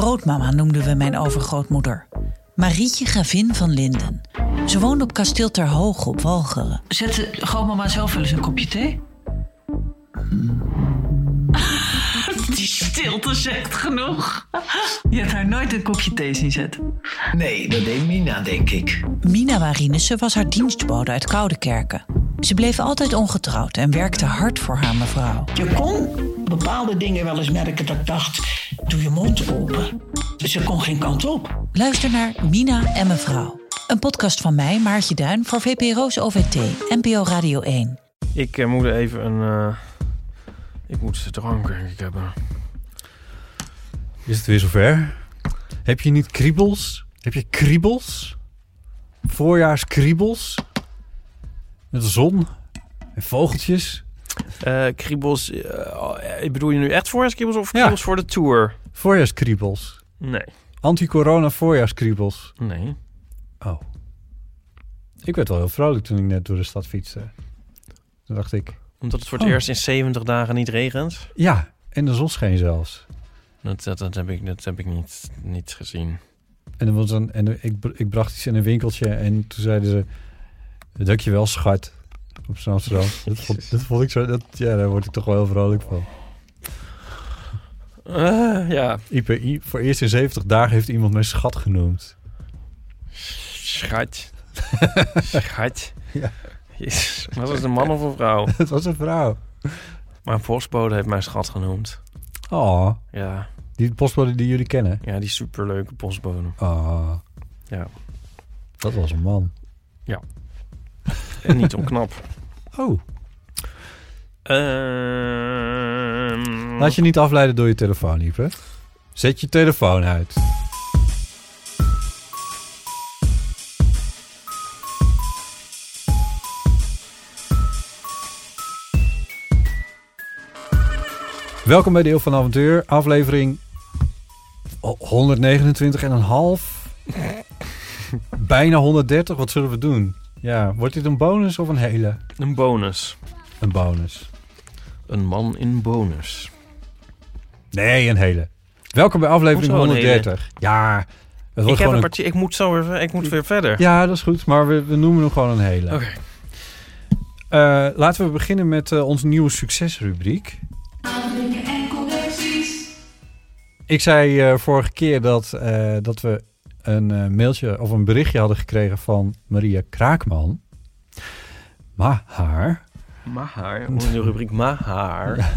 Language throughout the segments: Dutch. grootmama noemden we mijn overgrootmoeder. Marietje Gravin van Linden. Ze woonde op Kasteel ter Hooge op Walcheren. Zette grootmama zelf wel eens een kopje thee? Die stilte zegt genoeg. Je hebt haar nooit een kopje thee zien zetten. Nee, dat deed Mina, denk ik. Mina Warinissen was haar dienstbode uit Koudekerke. Ze bleef altijd ongetrouwd en werkte hard voor haar mevrouw. Je kon bepaalde dingen wel eens merken dat ik dacht, doe je mond open. Ze kon geen kant op. Luister naar Mina en mevrouw. Een podcast van mij, Maartje Duin, voor VPRO's OVT, NPO Radio 1. Ik moet even een... Ik moet ze drank, denk ik, hebben. Is het weer zover? Heb je niet kriebels? Heb je kriebels? Voorjaarskriebels? Met de zon? En vogeltjes? Kriebels... bedoel je nu echt voorjaarskriebels of kriebels voor de tour? Voorjaarskriebels. Nee. Anti-corona voorjaarskriebels. Nee. Oh. Ik werd wel heel vrolijk toen ik net door de stad fietste. Toen dacht ik... Omdat het voor het eerst in 70 dagen niet regent? Ja, en de zon scheen zelfs. Dat heb ik niet gezien. En, dan was dan, ik bracht iets in een winkeltje en toen zeiden ze... Dankjewel, schat. Op zo'n Amsterdam. Dat vond ik zo... daar word ik toch wel heel vrolijk van. Ja. Ype, voor eerst in 70 dagen heeft iemand mij schat genoemd. Schat. Schat. Ja. Jezus, was het een man of een vrouw? Het was een vrouw. Mijn postbode heeft mij schat genoemd. Oh. Ja. Die postbode die jullie kennen? Ja, die superleuke postbode. Oh. Ja. Dat was een man. Ja. En niet onknap. Oh. Laat je niet afleiden door je telefoon, Ype. Zet je telefoon uit. Welkom bij de Eeuw van de Amateur, aflevering 129,5. Bijna 130, wat zullen we doen? Ja, wordt dit een bonus of een hele? Een bonus. Een bonus. Een man in bonus. Nee, een hele. Welkom bij aflevering 130. Ja, het wordt gewoon een partij. Ik moet weer verder. Ja, dat is goed, maar we noemen hem gewoon een hele. Oké. Laten we beginnen met onze nieuwe succesrubriek. Aanbrengen en collecties. Ik zei vorige keer dat we een mailtje of een berichtje hadden gekregen van Maria Kraaikamp. Maar haar, onder de rubriek maar haar.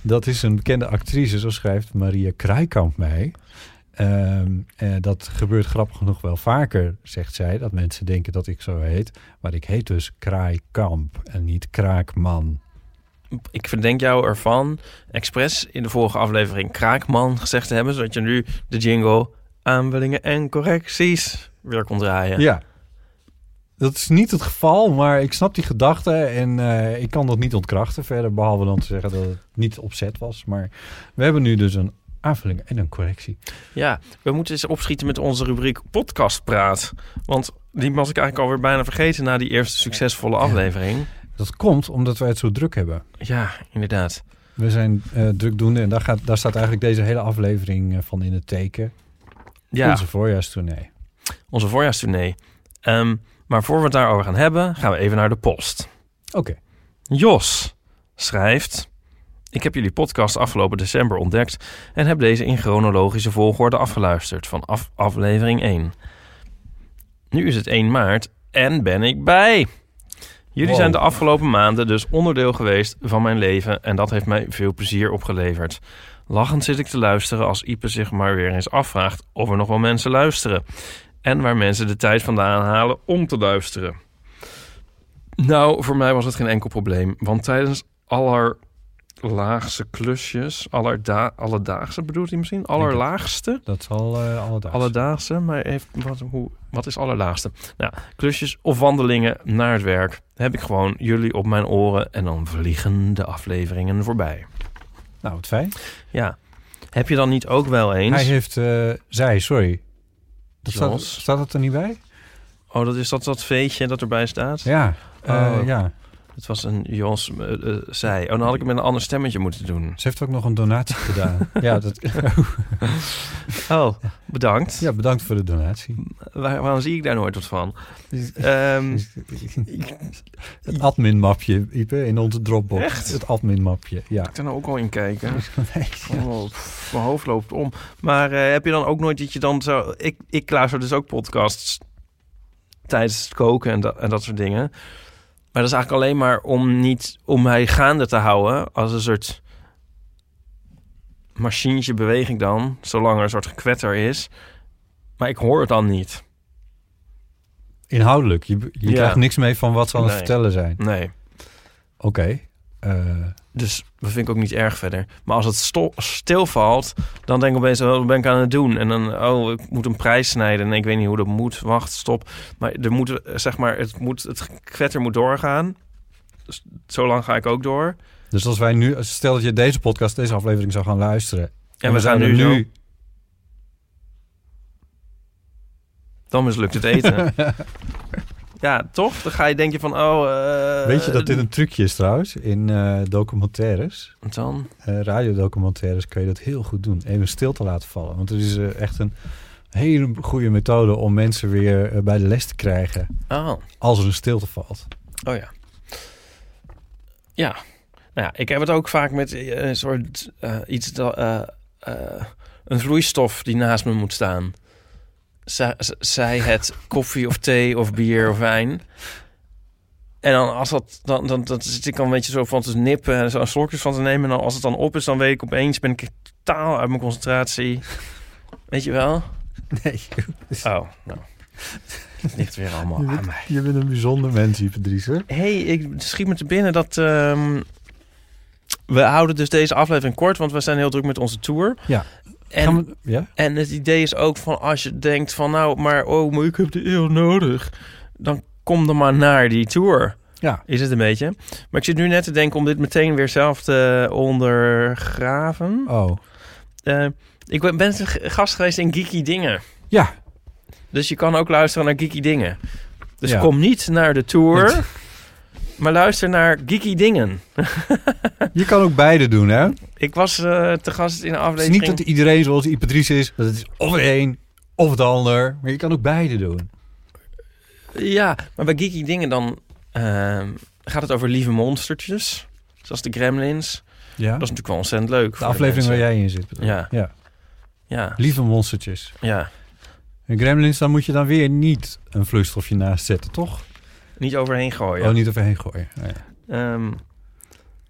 Dat is een bekende actrice, zo schrijft Maria Kraaikamp mij. Dat gebeurt grappig genoeg wel vaker, zegt zij, dat mensen denken dat ik zo heet. Maar ik heet dus Kraaikamp en niet Kraakman. Ik verdenk jou ervan expres in de vorige aflevering Kraakman gezegd te hebben, zodat je nu de jingle aanvullingen en correcties weer kon draaien. Ja, dat is niet het geval, maar ik snap die gedachte en ik kan dat niet ontkrachten verder, behalve dan te zeggen dat het niet opzet was. Maar we hebben nu dus een aanvulling en een correctie. Ja, we moeten eens opschieten met onze rubriek podcastpraat, want die was ik eigenlijk alweer bijna vergeten na die eerste succesvolle aflevering. Ja. Dat komt omdat wij het zo druk hebben. Ja, inderdaad. We zijn drukdoende en daar staat eigenlijk deze hele aflevering van in het teken. Ja. Onze voorjaarstournee. Maar voor we het daarover gaan hebben, gaan we even naar de post. Oké. Jos schrijft... Ik heb jullie podcast afgelopen december ontdekt... en heb deze in chronologische volgorde afgeluisterd vanaf aflevering 1. Nu is het 1 maart en ben ik bij... Jullie zijn de afgelopen maanden dus onderdeel geweest van mijn leven... en dat heeft mij veel plezier opgeleverd. Lachend zit ik te luisteren als Ype zich maar weer eens afvraagt... of er nog wel mensen luisteren. En waar mensen de tijd vandaan halen om te luisteren. Nou, voor mij was het geen enkel probleem. Want tijdens allerlaagste klusjes... Alledaagse bedoelt hij misschien? Allerlaagste? Dat zal alledaagse. Alledaagse, maar even... Wat is allerlaagste? Nou, klusjes of wandelingen naar het werk... heb ik gewoon jullie op mijn oren... en dan vliegen de afleveringen voorbij. Nou, wat fijn. Ja. Heb je dan niet ook wel eens... Hij heeft... Zij, sorry. Dat staat dat er niet bij? Oh, dat is dat veetje dat erbij staat? Ja. Ja. Het was een Jos, zij. Oh, dan had ik hem met een ander stemmetje moeten doen. Ze heeft ook nog een donatie gedaan. Ja, dat... Oh, bedankt. Ja, bedankt voor de donatie. Waarom zie ik daar nooit wat van? Het adminmapje, Ype, in onze Dropbox. Echt? Het adminmapje, ja. Ik kan er ook al in kijken. Nee, ja. Oh, mijn hoofd loopt om. Maar heb je dan ook nooit dat je dan zo... Ik luister dus ook podcasts tijdens het koken en dat soort dingen. Maar dat is eigenlijk alleen maar om mij gaande te houden als een soort... machientje beweeg ik dan, zolang er een soort gekwetter is. Maar ik hoor het dan niet. Inhoudelijk? Je krijgt niks mee van wat ze aan het vertellen zijn? Nee. Oké. Dus dat vind ik ook niet erg verder. Maar als het stilvalt, dan denk ik opeens, wat ben ik aan het doen? En dan, ik moet een prijs snijden. En ik weet niet hoe dat moet. Wacht, stop. Maar er moet, zeg maar, het gekwetter moet doorgaan. Dus zo lang ga ik ook door. Dus als wij nu, stel dat je deze aflevering zou gaan luisteren. En we zijn nu zo... Dan mislukt het eten. Ja, toch? Dan ga je denken van, weet je dat dit een trucje is trouwens? In documentaires. En dan? Radiodocumentaires kun je dat heel goed doen. Even stil te laten vallen. Want het is echt een hele goede methode om mensen weer bij de les te krijgen. Oh. Als er een stilte valt. Oh ja. Ja. Nou ja, ik heb het ook vaak met een soort iets dat een vloeistof die naast me moet staan. Zij het koffie of thee of bier of wijn. En dan als dat dan zit ik al een beetje zo van te nippen en zo slokjes van te nemen. En dan als het dan op is, dan weet ik opeens ben ik totaal uit mijn concentratie. Weet je wel? Nee. Oh, nou. Het ligt weer allemaal aan mij. Je bent een bijzonder mens, Ype Dries, hè? Hey, ik schiet me te binnen dat... we houden dus deze aflevering kort, want we zijn heel druk met onze tour. Ja. En het idee is ook van als je denkt van maar ik heb de eeuw nodig. Dan kom dan maar naar die tour. Ja. Is het een beetje. Maar ik zit nu net te denken om dit meteen weer zelf te ondergraven. Oh. Ik ben gast geweest in Geeky Dingen. Ja. Dus je kan ook luisteren naar Geeky Dingen. Dus kom niet naar de tour... Maar luister naar Geeky Dingen. Je kan ook beide doen, hè? Ik was te gast in een aflevering... Het is niet dat iedereen zoals Ype Dries is. Dat het is of het een of het ander. Maar je kan ook beide doen. Ja, maar bij Geeky Dingen dan... gaat het over lieve monstertjes. Zoals de Gremlins. Ja. Dat is natuurlijk wel ontzettend leuk. De aflevering waar jij in zit. Ja. Lieve monstertjes. Ja. En Gremlins, dan moet je dan weer niet een vloeistofje naast zetten, toch? Niet overheen gooien. Oh, niet overheen gooien.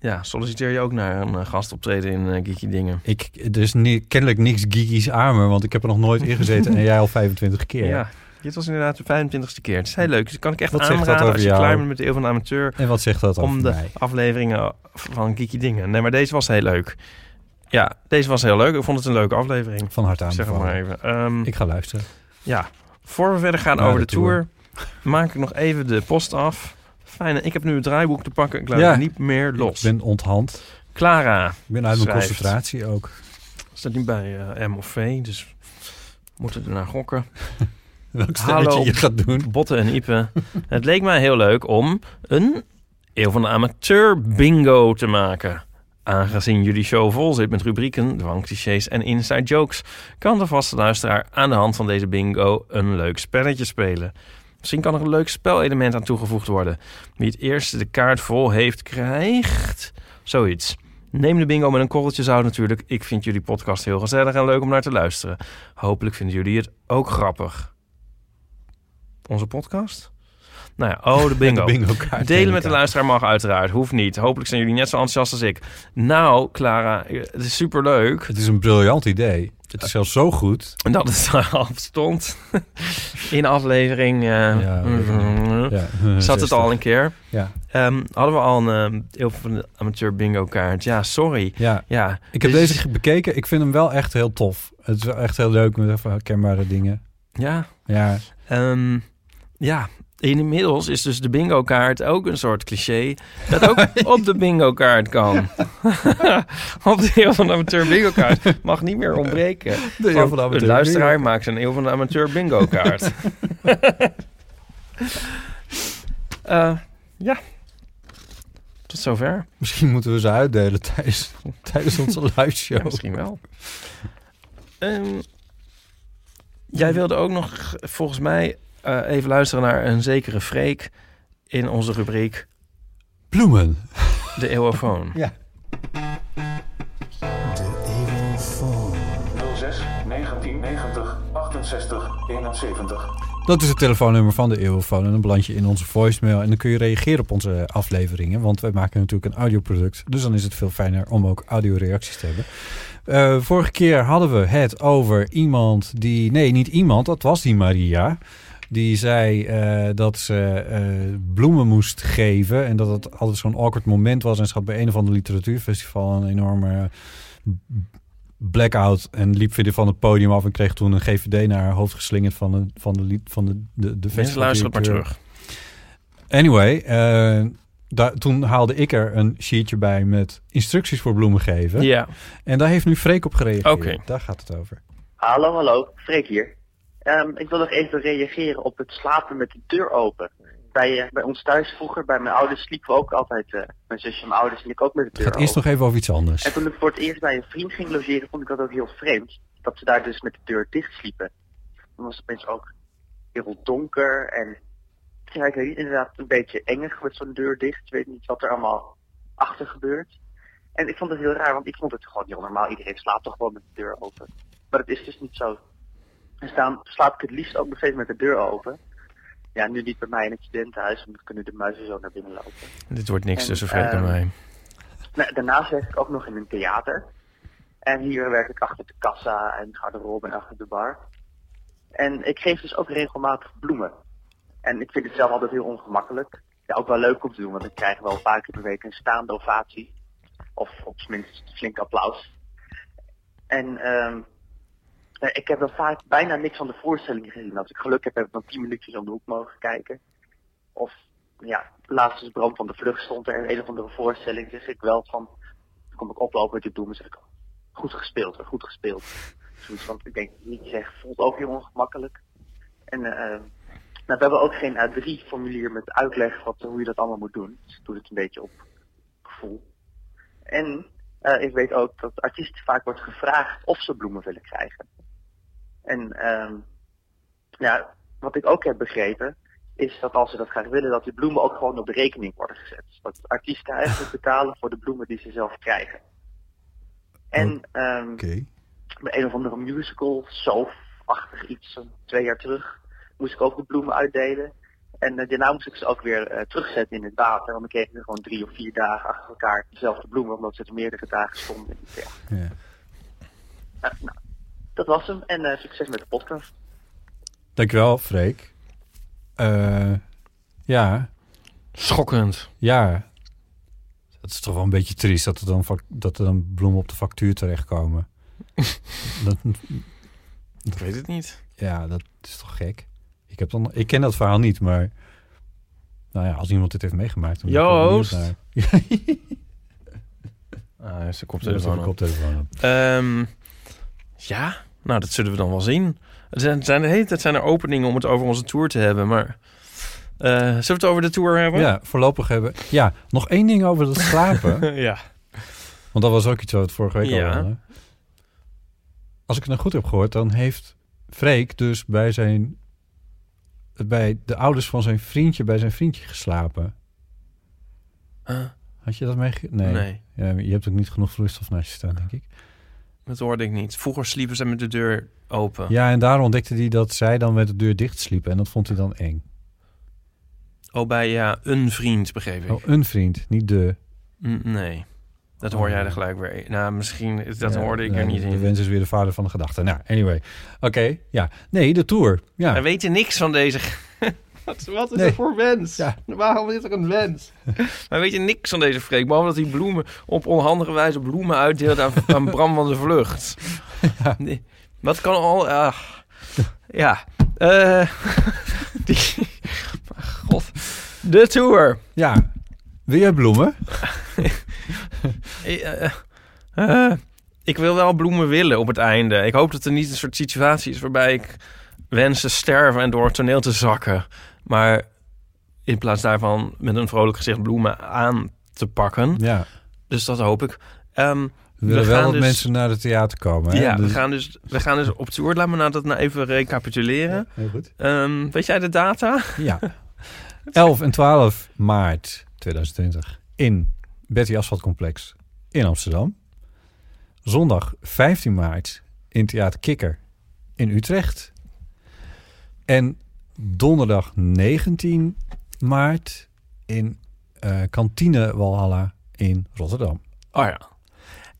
Nee. Solliciteer je ook naar een gastoptreden in Geeky Dingen? Kennelijk niks geekies aan me, want ik heb er nog nooit in gezeten en jij al 25 keer. Ja, dit was inderdaad de 25ste keer. Het is heel leuk. Dus kan ik echt aanraden als je klaar bent met de Eeuw van de Amateur. En wat zegt dat over om de mij? Afleveringen van Geeky Dingen. Nee, maar deze was heel leuk. Ja, deze was heel leuk. Ik vond het een leuke aflevering. Van harte aanbevolen. Zeg maar even. Ik ga luisteren. Ja, voor we verder gaan over de tour... Maak ik nog even de post af. Fijn, ik heb nu het draaiboek te pakken. Ik laat het niet meer los. Ik ben onthand. Clara. Ik ben uit mijn concentratie ook. Staat niet bij M of V, dus moeten we ernaar gokken. Welk stemmetje je gaat doen. Botte en Ype. Het leek mij heel leuk om een Eeuw van de Amateur bingo te maken. Aangezien jullie show vol zit met rubrieken, dwangclichés en inside jokes, kan de vaste luisteraar aan de hand van deze bingo een leuk spelletje spelen. Misschien kan er een leuk spelelement aan toegevoegd worden. Wie het eerste de kaart vol heeft, krijgt zoiets. Neem de bingo met een korreltje zout natuurlijk. Ik vind jullie podcast heel gezellig en leuk om naar te luisteren. Hopelijk vinden jullie het ook grappig. Onze podcast? Nou ja, de bingo. De bingo-kaart. Delen met de luisteraar mag uiteraard. Hoeft niet. Hopelijk zijn jullie net zo enthousiast als ik. Nou, Clara, het is superleuk. Het is een briljant idee. Het is zelfs zo goed. Dat het al stond. In aflevering... zat het al een keer. Ja. Hadden we al een heel veel amateur bingo kaart. Ja, sorry. Ja. Ja. Ik heb deze bekeken. Ik vind hem wel echt heel tof. Het is wel echt heel leuk met herkenbare dingen. Ja. Ja. Inmiddels is dus de bingo kaart ook een soort cliché dat ook op de bingo kaart kan. Ja. Op de Eeuw van de Amateur bingo kaart mag niet meer ontbreken. De luisteraar maakt zijn Eeuw van de Amateur bingo kaart. Tot zover. Misschien moeten we ze uitdelen tijdens onze live show. Ja, misschien wel. Jij wilde ook nog volgens mij even luisteren naar een zekere Freek in onze rubriek... Bloemen. De eeuwofoon. Ja. De eeuwofoon. 06 1990 68 71. Dat is het telefoonnummer van de eeuwofoon. En dan beland je in onze voicemail. En dan kun je reageren op onze afleveringen. Want wij maken natuurlijk een audioproduct. Dus dan is het veel fijner om ook audioreacties te hebben. Vorige keer hadden we het over iemand die... Nee, niet iemand. Dat was die Maria... Die zei dat ze bloemen moest geven. En dat het altijd zo'n awkward moment was. En ze had bij een of ander literatuurfestival een enorme blackout. En liep weer van het podium af en kreeg toen een GVD naar haar hoofd geslingerd van de festival. Luister het maar terug. Anyway, toen haalde ik er een sheetje bij met instructies voor bloemen geven. Ja. En daar heeft nu Freek op gereageerd. Okay. Daar gaat het over. Hallo, Freek hier. Ik wil nog even reageren op het slapen met de deur open. Bij ons thuis vroeger, bij mijn ouders, sliepen we ook altijd. Mijn zusje en mijn ouders en ik ook met de deur open. Het gaat eerst nog even over iets anders. En toen ik voor het eerst bij een vriend ging logeren, vond ik dat ook heel vreemd. Dat ze daar dus met de deur dicht sliepen. Dan was het opeens ook heel donker en... Ja, ik weet niet, inderdaad een beetje engig met zo'n deur dicht. Ik weet niet wat er allemaal achter gebeurt. En ik vond het heel raar, want ik vond het gewoon heel normaal. Iedereen slaapt toch gewoon met de deur open. Maar het is dus niet zo... Dus dan slaap ik het liefst ook nog steeds met de deur open. Ja, nu niet bij mij in het studentenhuis, want dan kunnen de muizen zo naar binnen lopen. Dit wordt niks tussen Freek en mij. Nou, daarnaast werk ik ook nog in een theater. En hier werk ik achter de kassa en garderobe en achter de bar. En ik geef dus ook regelmatig bloemen. En ik vind het zelf altijd heel ongemakkelijk. Ja, ook wel leuk om te doen, want ik krijg wel een paar keer per week een staande ovatie. Of op zijn minst flink applaus. En... Ik heb dan vaak bijna niks van de voorstelling gezien. Als ik geluk heb, heb ik dan 10 minuutjes om de hoek mogen kijken. Of, ja, laatst is Bram van de Vlugt stond er. En een of andere voorstelling zeg ik wel van... Dan kom ik oplopen met dit doel en zeg ik... Goed gespeeld. Zoiets, want ik denk, niet zeg, voelt ook heel ongemakkelijk. En we hebben ook geen A3-formulier met uitleg van hoe je dat allemaal moet doen. Dus ik doe het een beetje op gevoel. En ik weet ook dat artiesten vaak wordt gevraagd of ze bloemen willen krijgen. En wat ik ook heb begrepen, is dat als ze dat graag willen, dat die bloemen ook gewoon op de rekening worden gezet. Dat artiesten eigenlijk betalen voor de bloemen die ze zelf krijgen. En bij een of andere musical, soap-achtig iets, zo'n 2 jaar terug, moest ik ook de bloemen uitdelen. En daarna moest ik ze ook weer terugzetten in het water. Want ik kreeg er gewoon 3 of 4 dagen achter elkaar dezelfde bloemen, omdat ze er meerdere dagen stonden in het echt. Ja. Dat was hem. En succes met de podcast. Dankjewel, Freek. Ja. Schokkend. Ja. Het is toch wel een beetje triest dat er dan bloemen op de factuur terechtkomen. Ik weet het niet. Ja, dat is toch gek. Ik ken dat verhaal niet, maar... Nou ja, als iemand dit heeft meegemaakt... Dan Joost! Naar... hij heeft zijn koptelefoon op. Ja, nou dat zullen we dan wel zien. Het zijn er openingen om het over onze tour te hebben, maar... zullen we het over de tour hebben? Ja, voorlopig hebben. Ja, nog 1 ding over dat slapen. Ja. Want dat was ook iets wat we vorige week al hadden. Als ik het nou goed heb gehoord, dan heeft Freek dus bij de ouders van zijn vriendje... bij zijn vriendje geslapen. Had je dat meegekregen? Nee. Ja, je hebt ook niet genoeg vloeistof naast je staan, denk ik. Dat hoorde ik niet. Vroeger sliepen ze met de deur open. Ja, en daar ontdekte hij dat zij dan met de deur dicht sliepen. En dat vond hij dan eng. Oh, bij een vriend, begreep ik. Oh, een vriend, niet de... Nee. Dat hoor jij er gelijk weer. Nou, misschien... Dat hoorde ik er niet in. De wens is weer de vader van de gedachte. Nou, anyway. Oké, ja. Nee, de tour. Ja. We weten niks van deze... Wat is er voor wens? Ja. Waarom is er een wens? We weten niks van deze Freek. Behalve dat hij bloemen op onhandige wijze bloemen uitdeelt aan Bram van de Vlugt. Ja. Nee. Wat kan al... Ja. God. De tour. Ja. Wil jij bloemen? Ik wil wel bloemen willen op het einde. Ik hoop dat er niet een soort situatie is waarbij ik wens te sterven en door het toneel te zakken. Maar in plaats daarvan met een vrolijk gezicht bloemen aan te pakken. Ja. Dus dat hoop ik. willen we wel dat dus, mensen naar het theater komen. Hè? Ja, dus... we gaan dus op tour. Laten we nou dat nou even recapituleren. Ja, heel goed. Weet jij de data? Ja. 11 en 12 maart 2020 in Betty Asfalt Complex in Amsterdam. Zondag 15 maart in Theater Kikker in Utrecht. En donderdag 19 maart in Kantine Walhalla in Rotterdam. Oh ja.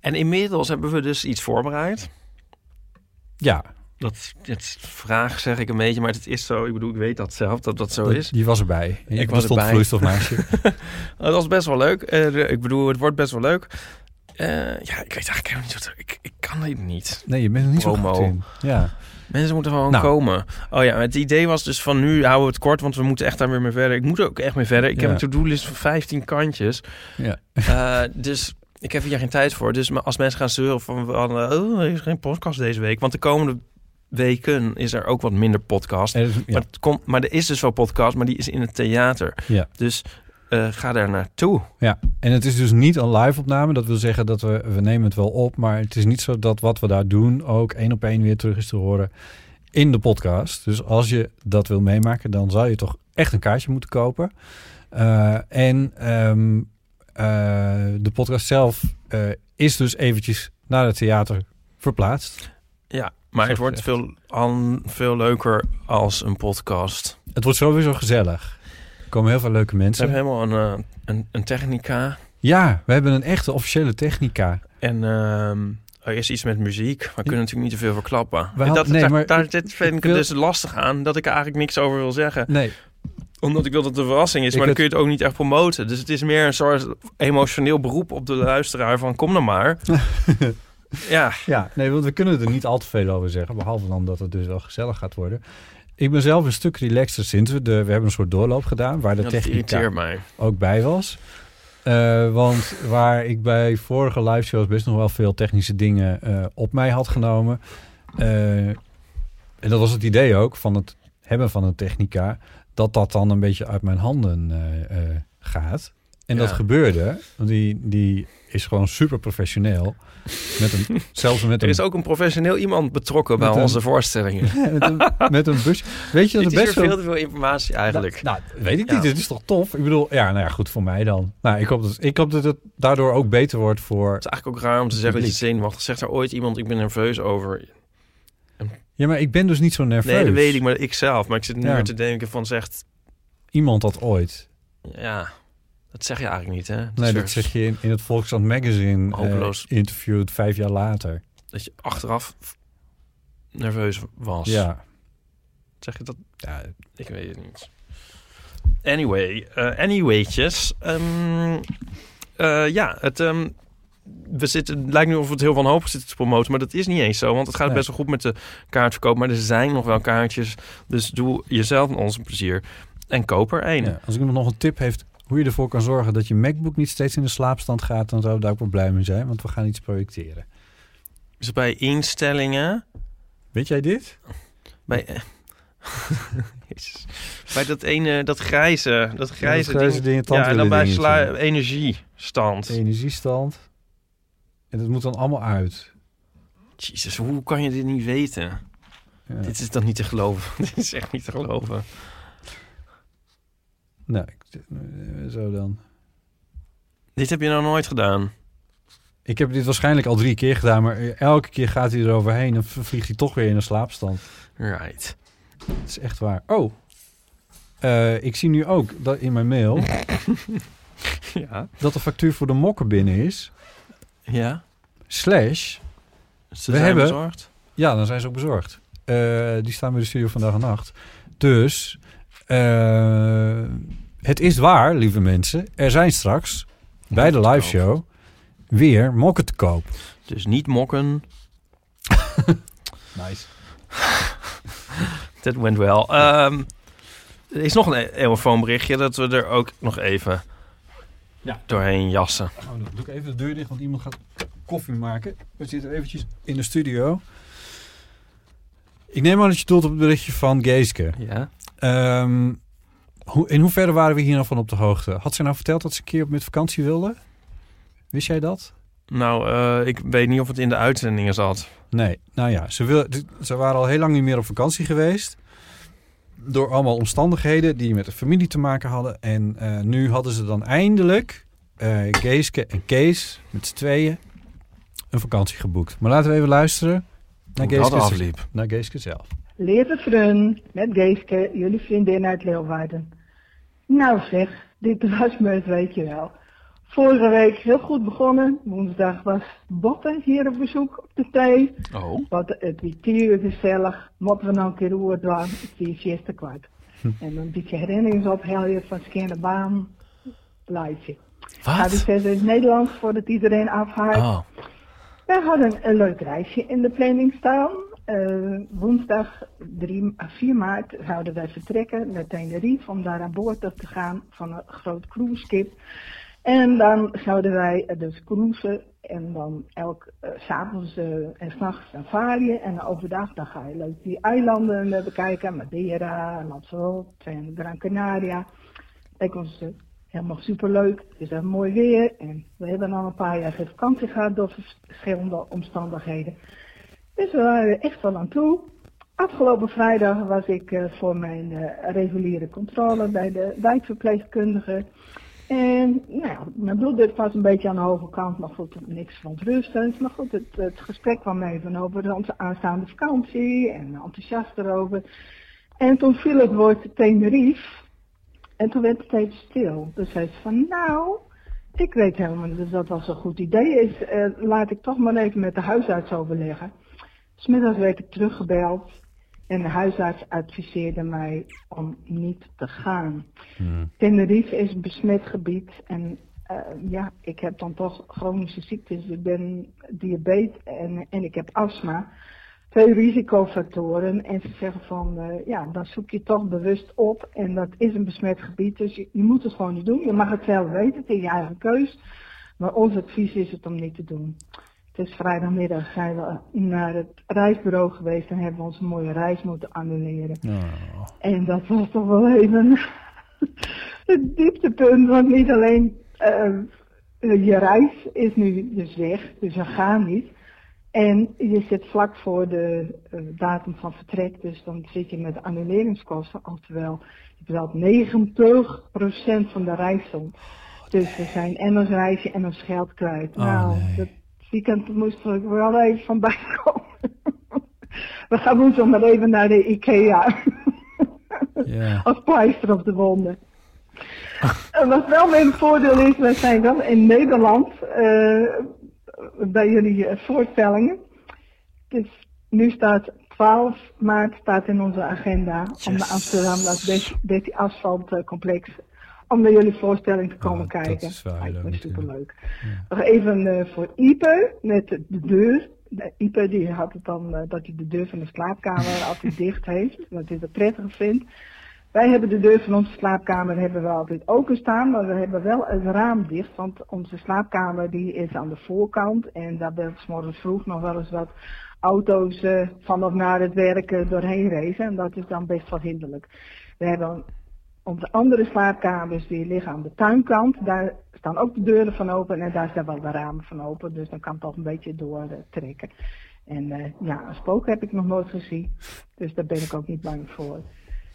En inmiddels hebben we dus iets voorbereid. Ja. Dat vraag zeg ik een beetje, maar het is zo. Ik bedoel, ik weet dat zelf, dat zo is. Die was erbij. Ik was erbij. Vloeistofmaatje. Dat was best wel leuk. Ik bedoel, het wordt best wel leuk. Ja, ik weet eigenlijk niet wat... Ik kan het niet. Nee, je bent er niet promo. Zo goed. Ja. Mensen moeten gewoon komen. Oh ja, het idee was dus van nu houden we het kort, want we moeten echt daar weer mee verder. Ik moet er ook echt mee verder. Ik heb een to-do-list van 15 kantjes. Ja. Dus... Ik heb hier geen tijd voor. Dus als mensen gaan zeuren van... er is geen podcast deze week. Want de komende weken is er ook wat minder podcast. Maar er is dus wel podcast, maar die is in het theater. Ja. Dus ga daar naartoe. Ja, en het is dus niet een live opname. Dat wil zeggen dat we nemen het wel op. Maar het is niet zo dat wat we daar doen... ook 1 op 1 weer terug is te horen in de podcast. Dus als je dat wil meemaken... dan zou je toch echt een kaartje moeten kopen. De podcast zelf is dus eventjes naar het theater verplaatst. Ja, maar het wordt veel leuker als een podcast. Het wordt sowieso gezellig. Er komen heel veel leuke mensen. We hebben helemaal een technica. Ja, we hebben een echte officiële technica. En... er is iets met muziek, maar we kunnen natuurlijk niet te veel verklappen. Dit vind ik dus lastig aan, dat ik er eigenlijk niks over wil zeggen. Nee. Omdat ik wil dat het een verrassing is, maar dan kun je het ook niet echt promoten. Dus het is meer een soort emotioneel beroep op de luisteraar van kom dan maar. Ja. Ja, nee, want we kunnen er niet al te veel over zeggen, behalve dan dat het dus wel gezellig gaat worden. Ik ben zelf een stuk relaxter sinds we hebben een soort doorloop gedaan, waar de technica ook bij was. Want waar ik bij vorige live shows best nog wel veel technische dingen op mij had genomen. En dat was het idee ook van het hebben van een technica. Dat dan een beetje uit mijn handen gaat. En dat gebeurde. Want die is gewoon super professioneel. Er is ook een professioneel iemand betrokken bij onze voorstellingen. Met een busje. Weet je dat het best veel te veel informatie eigenlijk. Nou, weet ik niet. Dit is toch tof? Ik bedoel, ja, nou ja, goed voor mij dan. Nou, ik hoop dat het daardoor ook beter wordt voor... Het is eigenlijk ook raar om te zeggen dat je zenuwachtig... Zegt er ooit iemand, ik ben nerveus over... Ja, maar ik ben dus niet zo nerveus. Nee, dat weet ik, maar ik zelf. Maar ik zit nu weer te denken van, zegt... Iemand dat ooit? Ja, dat zeg je eigenlijk niet, hè? Dat zeg je in het Volkskrant Magazine interviewd 5 jaar later. Dat je achteraf nerveus was. Ja. Zeg je dat? Ja. Ik weet het niet. Anywaytjes. Het lijkt nu of we het heel van hoop zitten te promoten, maar dat is niet eens zo, want het gaat best wel goed met de kaartverkoop, maar er zijn nog wel kaartjes, dus doe jezelf en ons een plezier en koop er één. Ja, als iemand nog een tip heeft hoe je ervoor kan zorgen dat je MacBook niet steeds in de slaapstand gaat, dan zou ik daar ook wel blij mee zijn, want we gaan iets projecteren. Dus bij instellingen... Weet jij dit? Bij... Bij dat ene, dat grijze ding. Ja, en dan bij energiestand. En dat moet dan allemaal uit. Jezus, hoe kan je dit niet weten? Ja. Dit is dan niet te geloven. Dit is echt niet te geloven. Nou, zo dan. Dit heb je nou nooit gedaan? Ik heb dit waarschijnlijk al 3 keer gedaan, maar elke keer gaat hij eroverheen en vliegt hij toch weer in een slaapstand. Right. Dat is echt waar. Oh, ik zie nu ook dat in mijn mail dat de factuur voor de mokken binnen is. Ja. / ze zijn bezorgd. Ja, dan zijn ze ook bezorgd. Die staan bij de studio vandaag en nacht. Dus het is waar, lieve mensen. Er zijn straks bij de live show weer mokken te koop. Dus niet mokken. Nice. That went well. Er is nog een eeuwfoonberichtje dat we er ook nog even doorheen jassen. Oh, doe ik even de deur dicht, want iemand gaat koffie maken. We zitten eventjes in de studio. Ik neem aan dat je doelt op het berichtje van Geeske. Ja. In hoeverre waren we hier nou van op de hoogte? Had ze nou verteld dat ze een keer op met vakantie wilde? Wist jij dat? Nou, ik weet niet of het in de uitzendingen zat. Nee, nou ja, ze waren al heel lang niet meer op vakantie geweest. Door allemaal omstandigheden die met de familie te maken hadden. En nu hadden ze dan eindelijk, Geeske en Kees, met z'n tweeën, een vakantie geboekt. Maar laten we even luisteren naar Geeske zelf. Lieve vriend, met Geeske, jullie vriendin uit Leeuwarden. Nou zeg, dit was me, weet je wel. Vorige week heel goed begonnen. Woensdag was Botte hier op bezoek op de thee. Oh. Botte, het was 10 uur gezellig. Motten we nog een keer hoe het was. Het is 6:15. En een beetje herinneringen ophelden van Scanderbaan. Leidje. Wat? HBZ in het Nederlands voordat iedereen afhaakt. Oh. We hadden een leuk reisje in de planning staan. Woensdag 4 maart zouden wij vertrekken naar Tenerife om daar aan boord te gaan van een groot cruiseschip. En dan zouden wij dus cruisen en dan s'avonds en s'nachts safariën. En overdag dan ga je leuk die eilanden bekijken. Madeira, Lanzarote en Gran Canaria. Dat was helemaal superleuk. Het is een mooi weer. En we hebben al een paar jaar geen vakantie gehad door verschillende omstandigheden. Dus we waren echt wel aan toe. Afgelopen vrijdag was ik voor mijn reguliere controle bij de wijkverpleegkundige. En nou, mijn bloeddruk was een beetje aan de hoge kant, maar goed, niks verontrustend. Maar goed, het gesprek kwam even over onze aanstaande vakantie en enthousiast erover. En toen viel het woord Tenerife en toen werd het even stil. Dus zei ze van, nou, ik weet helemaal niet of dat wel zo'n goed idee is. Laat ik toch maar even met de huisarts overleggen. 'S Middags werd ik teruggebeld. En de huisarts adviseerde mij om niet te gaan. Mm. Tenerife is een besmet gebied. En ik heb dan toch chronische ziektes. Ik ben diabetes en ik heb astma. 2 risicofactoren. En ze zeggen van, dan zoek je toch bewust op. En dat is een besmet gebied. Dus je moet het gewoon niet doen. Je mag het zelf weten. Het is je eigen keus. Maar ons advies is het om niet te doen. Dus vrijdagmiddag zijn we naar het reisbureau geweest en hebben we onze mooie reis moeten annuleren. Oh. En dat was toch wel even het dieptepunt, want niet alleen je reis is nu dus weg, dus we gaan niet. En je zit vlak voor de datum van vertrek, dus dan zit je met de annuleringskosten, oftewel je betaalt 90% van de reissom. Dus we zijn en ons reisje en ons geld kwijt. Oh, nou, die kant moest er wel even van bijkomen. We gaan woensdag maar even naar de IKEA. Yeah. Als pleister op de wonden. Wat wel mijn voordeel is, wij zijn dan in Nederland bij jullie voorstellingen. Dus nu staat 12 maart staat in onze agenda om naar Amsterdam, dat Betty Asfalt Complex. Om naar jullie voorstelling te komen kijken. Dat is superleuk. Ja. Nog even voor Ype met de deur. Ype die had het dan dat hij de deur van de slaapkamer altijd dicht heeft. Dat hij dat prettig vindt. Wij hebben de deur van onze slaapkamer hebben we altijd open staan. Maar we hebben wel het raam dicht. Want onze slaapkamer die is aan de voorkant. En daar ben ik 's morgens vroeg nog wel eens wat auto's van of naar het werk doorheen racen. En dat is dan best wel hinderlijk. We hebben... Onze andere slaapkamers die liggen aan de tuinkant, daar staan ook de deuren van open en daar staan wel de ramen van open. Dus dan kan het al een beetje doortrekken. En een spook heb ik nog nooit gezien, dus daar ben ik ook niet bang voor.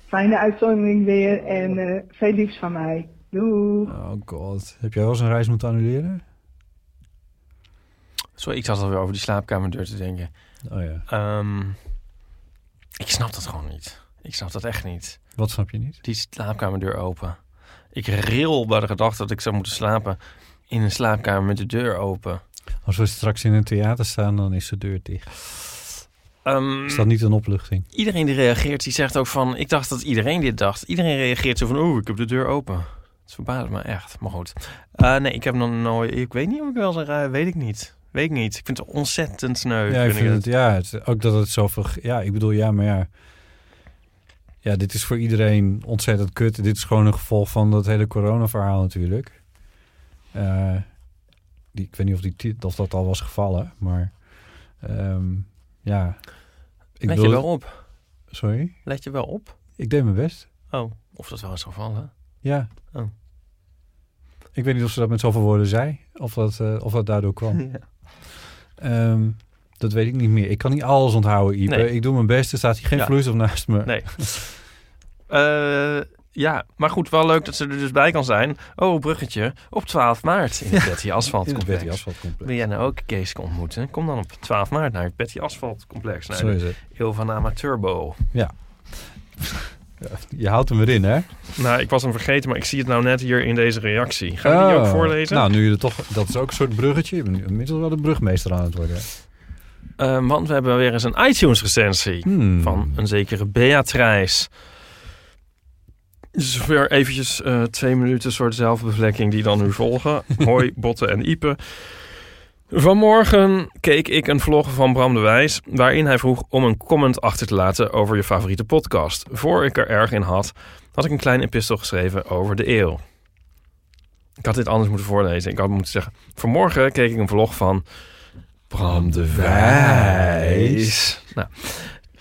Fijne uitzondering weer en veel liefs van mij. Doei! Oh god, heb jij wel eens een reis moeten annuleren? Sorry, ik zat alweer over die slaapkamerdeur te denken. Oh ja. Ik snap dat gewoon niet. Ik snap dat echt niet. Wat snap je niet? Die slaapkamerdeur open. Ik ril bij de gedachte dat ik zou moeten slapen in een slaapkamer met de deur open. Als we straks in een theater staan, dan is de deur dicht. Is dat niet een opluchting? Iedereen die reageert, die zegt ook van... Ik dacht dat iedereen dit dacht. Iedereen reageert zo van... ik heb de deur open. Het verbaast me echt. Maar goed. Nee, ik heb nog nooit... Ik weet niet of ik wel zeg... weet ik niet. Ik vind het ontzettend sneu. Ja, ook dat het zoveel... Ja, ik bedoel, ja, maar ja... Ja, dit is voor iedereen ontzettend kut. Dit is gewoon een gevolg van dat hele corona-verhaal natuurlijk. Ik weet niet of dat al was gevallen, maar ja. Let je wel op? Sorry? Let je wel op? Ik deed mijn best. Oh, of dat wel is gevallen? Ja. Oh. Ik weet niet of ze dat met zoveel woorden zei. Of dat daardoor kwam. Ja. Dat weet ik niet meer. Ik kan niet alles onthouden, Ype. Nee. Ik doe mijn best. Er staat hier geen vloeistof naast me. Nee. Ja, maar goed, wel leuk dat ze er dus bij kan zijn. Oh, bruggetje. Op 12 maart in het Betty Asfalt Complex. Wil jij nou ook Kees ontmoeten? Kom dan op 12 maart naar het Betty Asfalt Complex. Naar de Eeuw van de Amateur. Ja. Je houdt hem erin, hè? Nou, ik was hem vergeten, maar ik zie het nou net hier in deze reactie. Ga je die ook voorlezen? Nou, nu je er toch... Dat is ook een soort bruggetje. Je bent inmiddels wel de brugmeester aan het worden. Want we hebben weer eens een iTunes-recensie van een zekere Beatrice. Dus weer eventjes 2 minuten soort zelfbevlekking die dan nu volgen. Hoi, Botte en Ype. Vanmorgen keek ik een vlog van Bram de Wijs, waarin hij vroeg om een comment achter te laten over je favoriete podcast. Voor ik er erg in had, had ik een klein epistel geschreven over de eeuw. Ik had dit anders moeten voorlezen. Ik had moeten zeggen, vanmorgen keek ik een vlog van Bram de Wijs. Nou,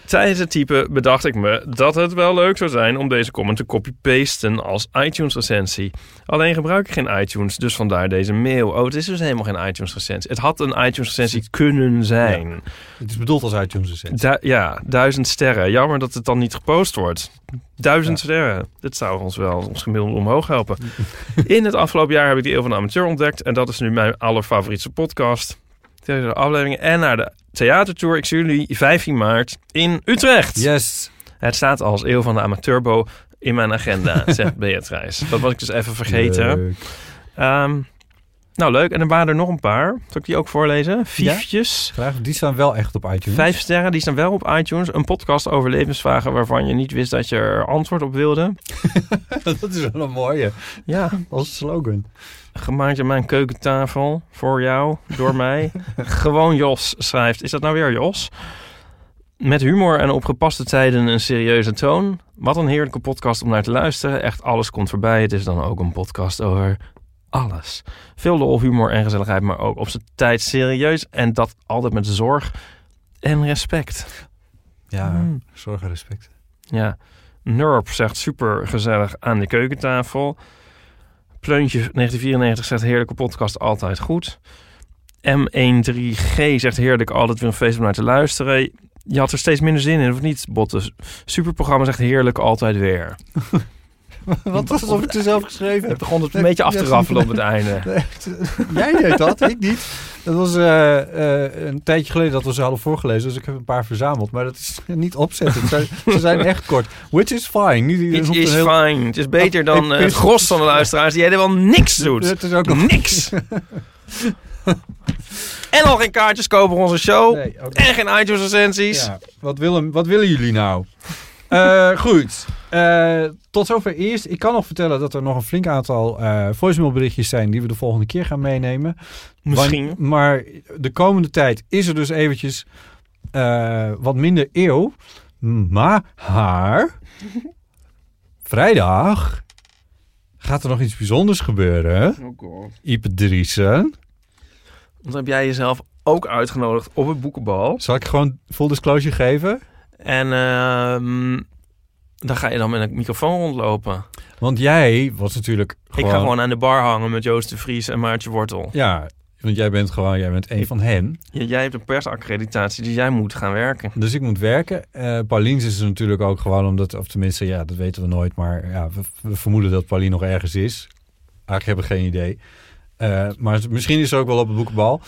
tijdens het typen bedacht ik me dat het wel leuk zou zijn om deze comment te copy-pasten als iTunes-recensie. Alleen gebruik ik geen iTunes, dus vandaar deze mail. Oh, het is dus helemaal geen iTunes-recensie. Het had een iTunes-recensie kunnen zijn. Ja, het is bedoeld als iTunes-recensie. 1000 sterren. Jammer dat het dan niet gepost wordt. 1000 sterren. Dit zou ons gemiddelde omhoog helpen. In het afgelopen jaar heb ik de Eeuw van de Amateur ontdekt en dat is nu mijn allerfavoriete podcast. De aflevering en naar de theatertour. Ik zie jullie 15 maart in Utrecht. Yes. Het staat als Eeuw van de Amateurbo in mijn agenda, zegt Beatrice. Dat was ik dus even vergeten. Nou, leuk. En er waren er nog een paar. Zal ik die ook voorlezen? 5 Graag. Die staan wel echt op iTunes. 5 sterren, die staan wel op iTunes. Een podcast over levensvragen waarvan je niet wist dat je er antwoord op wilde. Dat is wel een mooie. Ja. Als slogan. Gemaakt aan mijn keukentafel. Voor jou. Door mij. Gewoon Jos schrijft. Is dat nou weer Jos? Met humor en op gepaste tijden een serieuze toon. Wat een heerlijke podcast om naar te luisteren. Echt alles komt voorbij. Het is dan ook een podcast over... alles. Veel lol, humor en gezelligheid, maar ook op zijn tijd serieus. En dat altijd met zorg en respect. Ja, zorg en respect. Ja. Nurp zegt super gezellig aan de keukentafel. Pleuntje 1994 zegt heerlijke podcast, altijd goed. M13G zegt heerlijk, altijd weer een feest om naar te luisteren. Je had er steeds minder zin in, of niet, Botte? Superprogramma zegt heerlijk, altijd weer. Wat was het of ik het zelf geschreven heb? Begon het een beetje af te raffelen op het einde. Jij deed dat, ik niet. Dat was een tijdje geleden dat we ze hadden voorgelezen. Dus ik heb een paar verzameld. Maar dat is niet opzettend. Ze zijn echt kort. Which is fine. It is heel... fine. Het is beter dan het gros van de luisteraars. Die helemaal niks doet. Het is ook nog... niks. En al geen kaartjes kopen voor onze show. Nee, ook... En geen iTunes recensies. Ja, wat willen jullie nou? Goed. Tot zover eerst. Ik kan nog vertellen dat er nog een flink aantal voicemailberichtjes zijn die we de volgende keer gaan meenemen. Misschien. Maar de komende tijd is er dus eventjes wat minder eeuw. Maar haar vrijdag gaat er nog iets bijzonders gebeuren. Oh god. Ype Driessen. Want heb jij jezelf ook uitgenodigd op het boekenbal? Zal ik gewoon full disclosure geven? En dan ga je dan met een microfoon rondlopen. Want jij was natuurlijk gewoon... Ik ga gewoon aan de bar hangen met Joost de Vries en Maartje Wortel. Ja, want jij bent één van hen. Ja, jij hebt een persaccreditatie, dus jij moet gaan werken. Dus ik moet werken. Pauliens is er natuurlijk ook gewoon omdat... Of tenminste, ja, dat weten we nooit. Maar ja, we vermoeden dat Paulien nog ergens is. Eigenlijk hebben we geen idee. Maar misschien is ze ook wel op het boekenbal.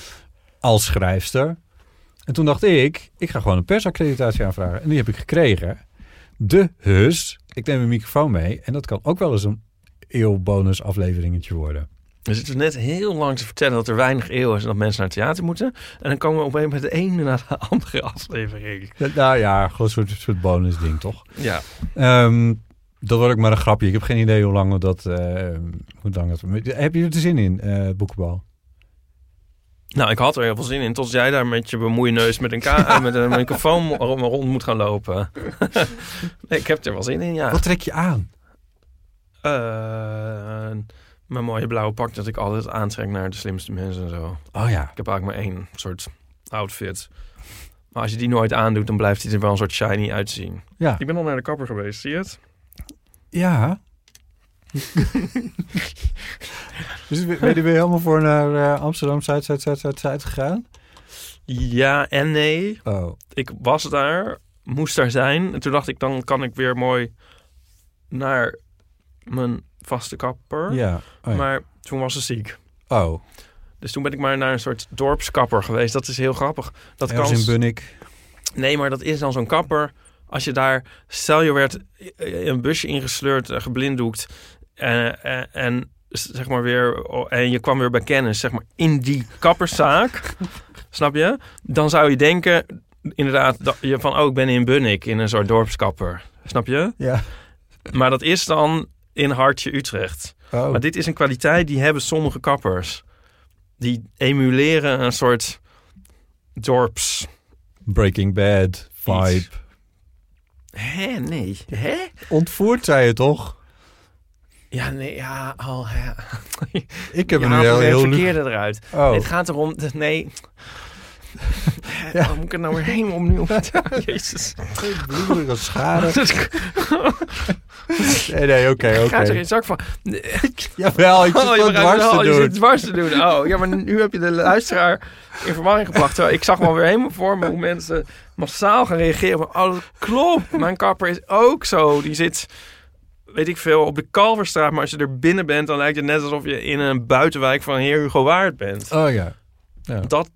Als schrijfster. En toen dacht ik ga gewoon een persaccreditatie aanvragen. En die heb ik gekregen. Dus ik neem een microfoon mee. En dat kan ook wel eens een eeuwbonus afleveringetje worden. Dus het is net heel lang te vertellen dat er weinig eeuw is en dat mensen naar het theater moeten. En dan komen we opeens met de ene naar de andere aflevering. Nou ja, gewoon een soort bonus ding, toch? Ja. Dat wordt ook maar een grapje. Ik heb geen idee hoe lang dat... Heb je er te zin in, boekenbal? Nou, ik had er heel veel zin in, tot jij daar met je bemoeieneus met een microfoon rond moet gaan lopen. Nee, ik heb er wel zin in, ja. Wat trek je aan? Mijn mooie blauwe pak dat ik altijd aantrek naar de slimste mensen en zo. Oh ja. Ik heb eigenlijk maar 1 soort outfit. Maar als je die nooit aandoet, dan blijft hij er wel een soort shiny uitzien. Ja. Ik ben al naar de kapper geweest, zie je het? Ja. Dus ben je weer helemaal voor naar Amsterdam Zuid gegaan? Ja en nee. Oh. Ik was daar, moest daar zijn. En toen dacht ik, dan kan ik weer mooi naar mijn vaste kapper. Ja. Oh ja. Maar toen was ze ziek. Oh. Dus toen ben ik maar naar een soort dorpskapper geweest. Dat is heel grappig. Dat kan in Bunnik. Nee, maar dat is dan zo'n kapper. Als je daar, stel je werd een busje ingesleurd, geblinddoekt en zeg maar weer en je kwam weer bij kennis, zeg maar in die kapperszaak, snap je? Dan zou je denken, inderdaad, dat je van ik ben in Bunnik in een soort dorpskapper, snap je? Ja. Maar dat is dan in hartje Utrecht. Oh. Maar dit is een kwaliteit die hebben sommige kappers. Die emuleren een soort dorps Breaking Bad vibe. Iets. Hé, nee. Hé? Ontvoerd, zei je toch? Ja, nee, ja. Oh, ja. Ik heb een heel verkeerde eruit. Oh. Nee, het gaat erom... Nee. Ja. Moet ik er nou weer helemaal opnieuw? Jezus. Bloederige schade. Nee, oké. Ik ga er geen zak van. Jawel, ik zit dwars te doen. Oh, ja, maar nu heb je de luisteraar in verwarring gebracht. Ik zag wel weer helemaal voor me hoe mensen massaal gaan reageren. Maar, dat klopt. Mijn kapper is ook zo. Die zit, weet ik veel, op de Kalverstraat. Maar als je er binnen bent, dan lijkt het net alsof je in een buitenwijk van heer Hugo Waard bent. Oh ja. Ja. Dat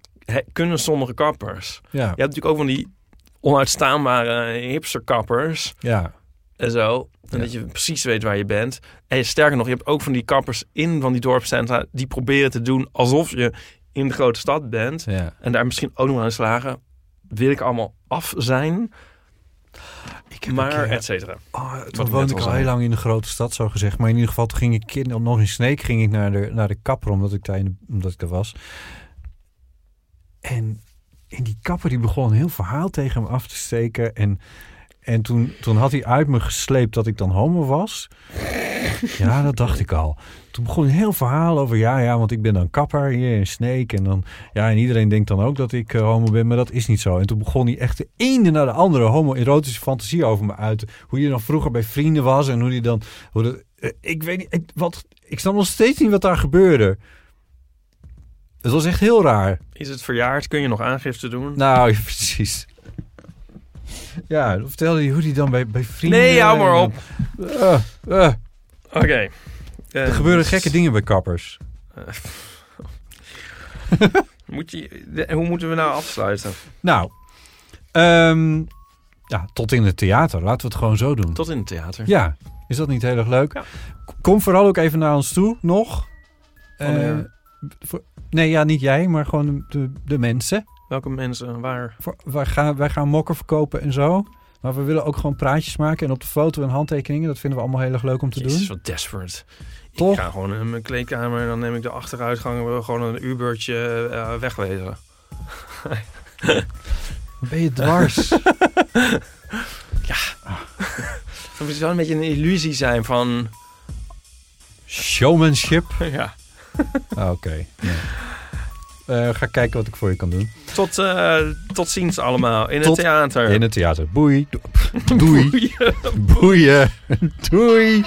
kunnen sommige kappers. Ja. Je hebt natuurlijk ook van die onuitstaanbare hipsterkappers. Ja. En zo. En dat je precies weet waar je bent. En sterker nog, je hebt ook van die kappers in van die dorpscentra die proberen te doen alsof je in de grote stad bent. Ja. En daar misschien ook nog aan slagen. Wil ik allemaal af zijn? Et cetera. Toen woonde ik al heel lang in de grote stad, zo gezegd. Maar in ieder geval, toen ging ik nog in Sneek ging ik naar de kapper, omdat ik er was. En die kapper die begon een heel verhaal tegen me af te steken. En toen had hij uit me gesleept dat ik dan homo was. Ja, dat dacht ik al. Toen begon een heel verhaal over... Ja, want ik ben dan kapper hier in Sneek. En dan, ja, en iedereen denkt dan ook dat ik homo ben. Maar dat is niet zo. En toen begon hij echt de ene naar de andere homoerotische fantasie over me uit. Hoe je dan vroeger bij vrienden was. En hoe die dan... ik weet niet... Ik snap nog steeds niet wat daar gebeurde. Het was echt heel raar. Is het verjaard? Kun je nog aangifte doen? Nou, ja, precies. Ja, dan vertelde hij hoe die dan bij vrienden... Nee, hou maar op. Oké. Okay. Er gebeuren gekke dingen bij kappers. Hoe moeten we nou afsluiten? Nou, tot in het theater. Laten we het gewoon zo doen. Tot in het theater. Ja, is dat niet heel erg leuk? Ja. Kom vooral ook even naar ons toe, nog. Niet jij, maar gewoon de mensen. Welke mensen, waar? Wij gaan mokken verkopen en zo. Maar we willen ook gewoon praatjes maken. En op de foto en handtekeningen. Dat vinden we allemaal heel erg leuk om te doen. Het is wat desperate. Toch? Ik ga gewoon in mijn kleedkamer. En dan neem ik de achteruitgang. En we gewoon een Ubertje wegwezen. Ben je dwars? Ja. Het moet wel een beetje een illusie zijn van... Showmanship? Ja. Oké. Ja. Ga kijken wat ik voor je kan doen. Tot ziens allemaal. Het theater. In het theater. Boei. Doei. Boeien. Doei.